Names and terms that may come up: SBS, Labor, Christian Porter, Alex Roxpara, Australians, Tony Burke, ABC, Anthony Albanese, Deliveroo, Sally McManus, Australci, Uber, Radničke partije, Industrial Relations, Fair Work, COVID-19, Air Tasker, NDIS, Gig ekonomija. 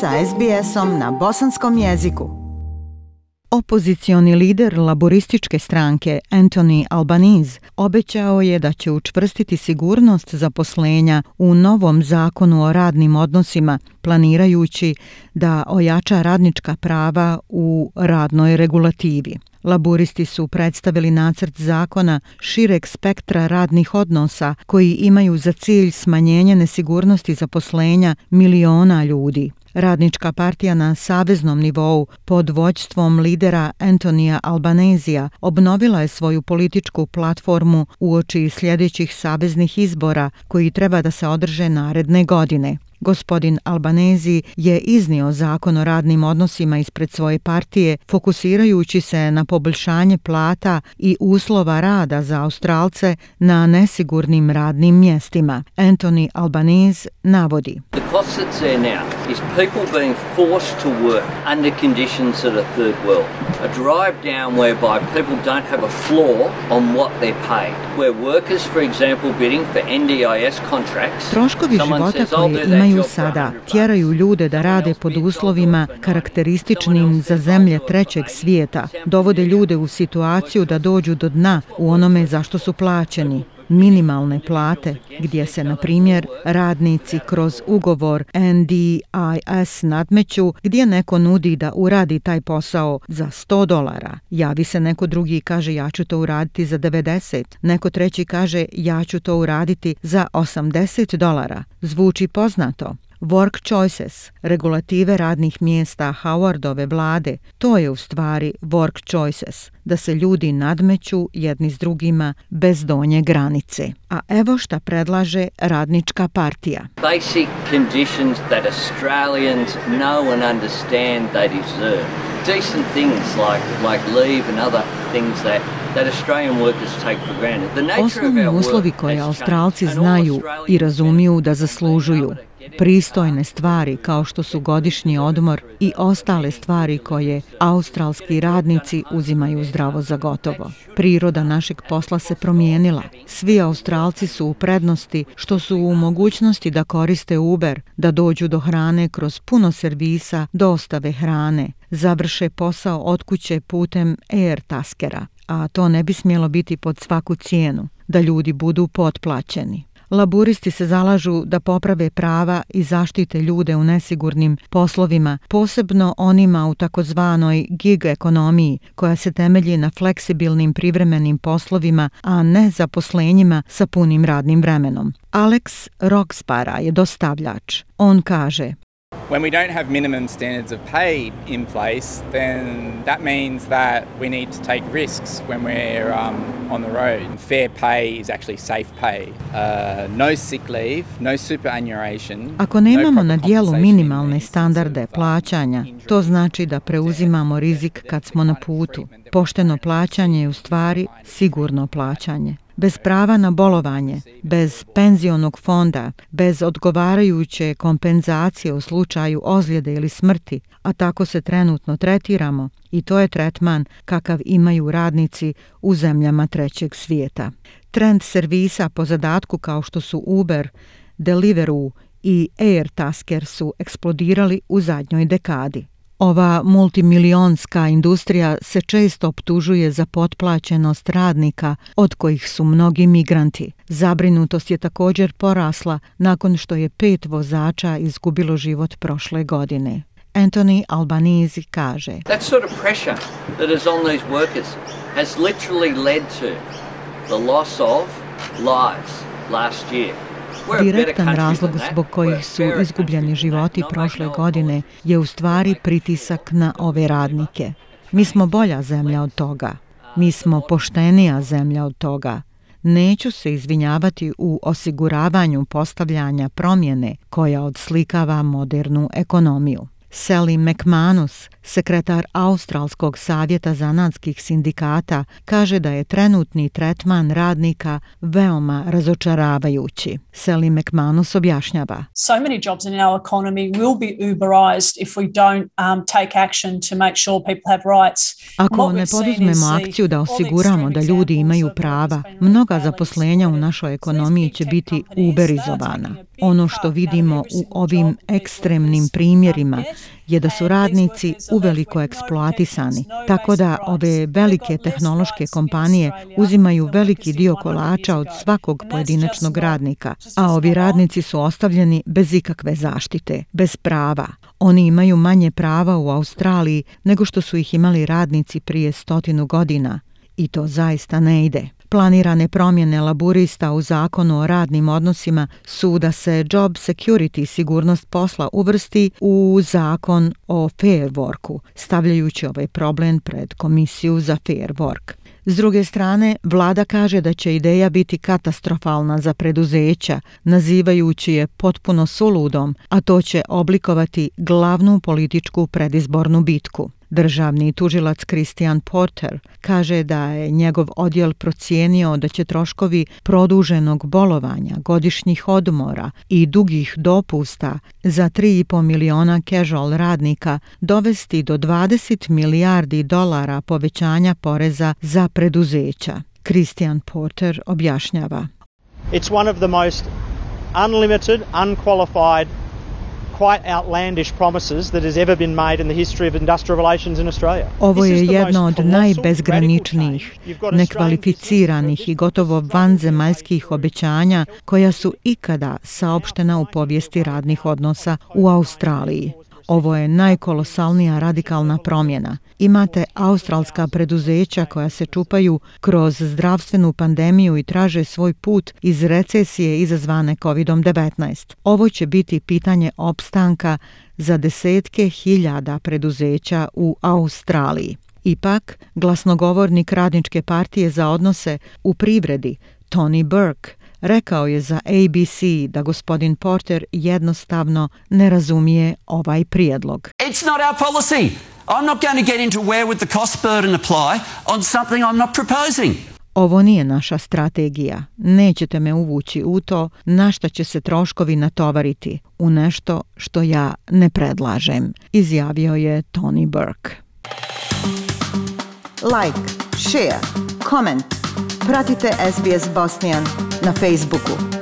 sa SBS-om na bosanskom jeziku. Opozicioni lider laborističke stranke Anthony Albanese obećao je da će učvrstiti sigurnost zaposlenja u novom zakonu o radnim odnosima, planirajući da ojača radnička prava u radnoj regulativi. Laboristi su predstavili nacrt zakona šireg spektra radnih odnosa koji imaju za cilj smanjenje nesigurnosti zaposlenja miliona ljudi. Radnička partija na saveznom nivou pod vođstvom lidera Anthonyja Albanesea obnovila je svoju političku platformu uoči sljedećih saveznih izbora koji treba da se održe naredne godine. Gospodin Albanese je iznio zakon o radnim odnosima ispred svoje partije, fokusirajući se na poboljšanje plata i uslova rada za Australce na nesigurnim radnim mjestima. Anthony Albanese navodi: The cost that's there now is people being forced to work under conditions of the third world. A drive down whereby people don't have a floor on what they're paid. Where workers, for example, bidding for NDIS contracts. Troškovi života koji imaju sada tjeraju ljude da rade pod uslovima karakterističnim za zemlje trećeg svijeta, dovode ljude u situaciju da dođu do dna u onome zašto su plaćeni. Minimalne plate, gdje se, na primjer, radnici kroz ugovor NDIS nadmeću, gdje neko nudi da uradi taj posao za $100. Javi se neko drugi i kaže ja ću to uraditi za 90. Neko treći kaže ja ću to uraditi za $80. Zvuči poznato. Work choices, regulative radnih mjesta Howardove vlade, to je u stvari work choices, da se ljudi nadmeću jedni s drugima bez donje granice. A evo šta predlaže Radnička partija. Basic conditions that Australians know and understand they deserve. Decent things like leave and other things that Osnovni uslovi koje Australci znaju i razumiju da zaslužuju, pristojne stvari kao što su godišnji odmor i ostale stvari koje australski radnici uzimaju zdravo za gotovo. Priroda našeg posla se promijenila. Svi Australci su u prednosti što su u mogućnosti da koriste Uber, da dođu do hrane kroz puno servisa, dostave hrane, završe posao od kuće putem Air Taskera. A to ne bi smjelo biti pod svaku cijenu, da ljudi budu potplaćeni. Laboristi se zalažu da poprave prava i zaštite ljude u nesigurnim poslovima, posebno onima u takozvanoj gig ekonomiji, koja se temelji na fleksibilnim privremenim poslovima, a ne zaposlenjima sa punim radnim vremenom. Alex Roxpara je dostavljač. On kaže: When we don't have minimum standards of pay in place, then that means that we need to take risks when we're on the road. Fair pay is actually safe pay. No sick leave, no superannuation. Ako nemamo na dijelu minimalne standarde plaćanja, to znači da preuzimamo rizik kad smo na putu. Pošteno plaćanje je u stvari sigurno plaćanje. Bez prava na bolovanje, bez penzionog fonda, bez odgovarajuće kompenzacije u slučaju ozljede ili smrti, a tako se trenutno tretiramo i to je tretman kakav imaju radnici u zemljama trećeg svijeta. Trend servisa po zadatku kao što su Uber, Deliveroo i Air Tasker su eksplodirali u zadnjoj dekadi. Ova multimilionska industrija se često optužuje za potplaćenost radnika, od kojih su mnogi migranti. Zabrinutost je također porasla nakon što je 5 vozača izgubilo život prošle godine. Anthony Albanese kaže: That sort of pressure that is on these workers has literally led to the loss of lives last year. Direktan razlog zbog kojih su izgubljeni životi prošle godine je u stvari pritisak na ove radnike. Mi smo bolja zemlja od toga. Mi smo poštenija zemlja od toga. Neću se izvinjavati u osiguravanju postavljanja promjene koja odslikava modernu ekonomiju. Sally McManus, sekretar Australskog savjeta zanatskih sindikata, kaže da je trenutni tretman radnika veoma razočaravajući. Sally McManus objašnjava: So many jobs in our economy will be uberized if we don't take action to make sure people have rights. Ako ne poduzmemo akciju da osiguramo da ljudi imaju prava, mnoga zaposlenja u našoj ekonomiji će biti uberizovana. Ono što vidimo u ovim ekstremnim primjerima je da su radnici uveliko eksploatisani, tako da ove velike tehnološke kompanije uzimaju veliki dio kolača od svakog pojedinačnog radnika, a ovi radnici su ostavljeni bez ikakve zaštite, bez prava. Oni imaju manje prava u Australiji nego što su ih imali radnici prije 100 godina i to zaista ne ide. Planirane promjene laburista u zakonu o radnim odnosima su da se job security, sigurnost posla, uvrsti u zakon o Fair Worku, stavljajući ovaj problem pred Komisiju za Fair Work. S druge strane, vlada kaže da će ideja biti katastrofalna za preduzeća, nazivajući je potpuno suludom, a to će oblikovati glavnu političku predizbornu bitku. Državni tužilac Christian Porter kaže da je njegov odjel procijenio da će troškovi produženog bolovanja, godišnjih odmora i dugih dopusta za 3,5 miliona casual radnika dovesti do 20 milijardi dolara povećanja poreza za preduzeća. Christian Porter objašnjava. It's one of the most unlimited, unqualified quite outlandish promises that has ever been made in the history of industrial relations in Australia. Ovo je jedno od najbezgraničnijih, nekvalificiranih i gotovo vanzemaljskih obećanja koja su ikada saopštena u povijesti radnih odnosa u Australiji. Ovo je najkolosalnija radikalna promjena. Imate australska preduzeća koja se čupaju kroz zdravstvenu pandemiju i traže svoj put iz recesije izazvane COVID-19. Ovo će biti pitanje opstanka za desetke hiljada preduzeća u Australiji. Ipak, glasnogovornik Radničke partije za odnose u privredi, Tony Burke, rekao je za ABC da gospodin Porter jednostavno ne razumije ovaj prijedlog. It's not our policy. I'm not going to get into where would the cost burden apply on something I'm not proposing. Ovo nije naša strategija. Nećete me uvući u to na šta će se troškovi natovariti, u nešto što ja ne predlažem, izjavio je Tony Burke. Like, share, comment. Pratite SBS Bosnian na Facebooku.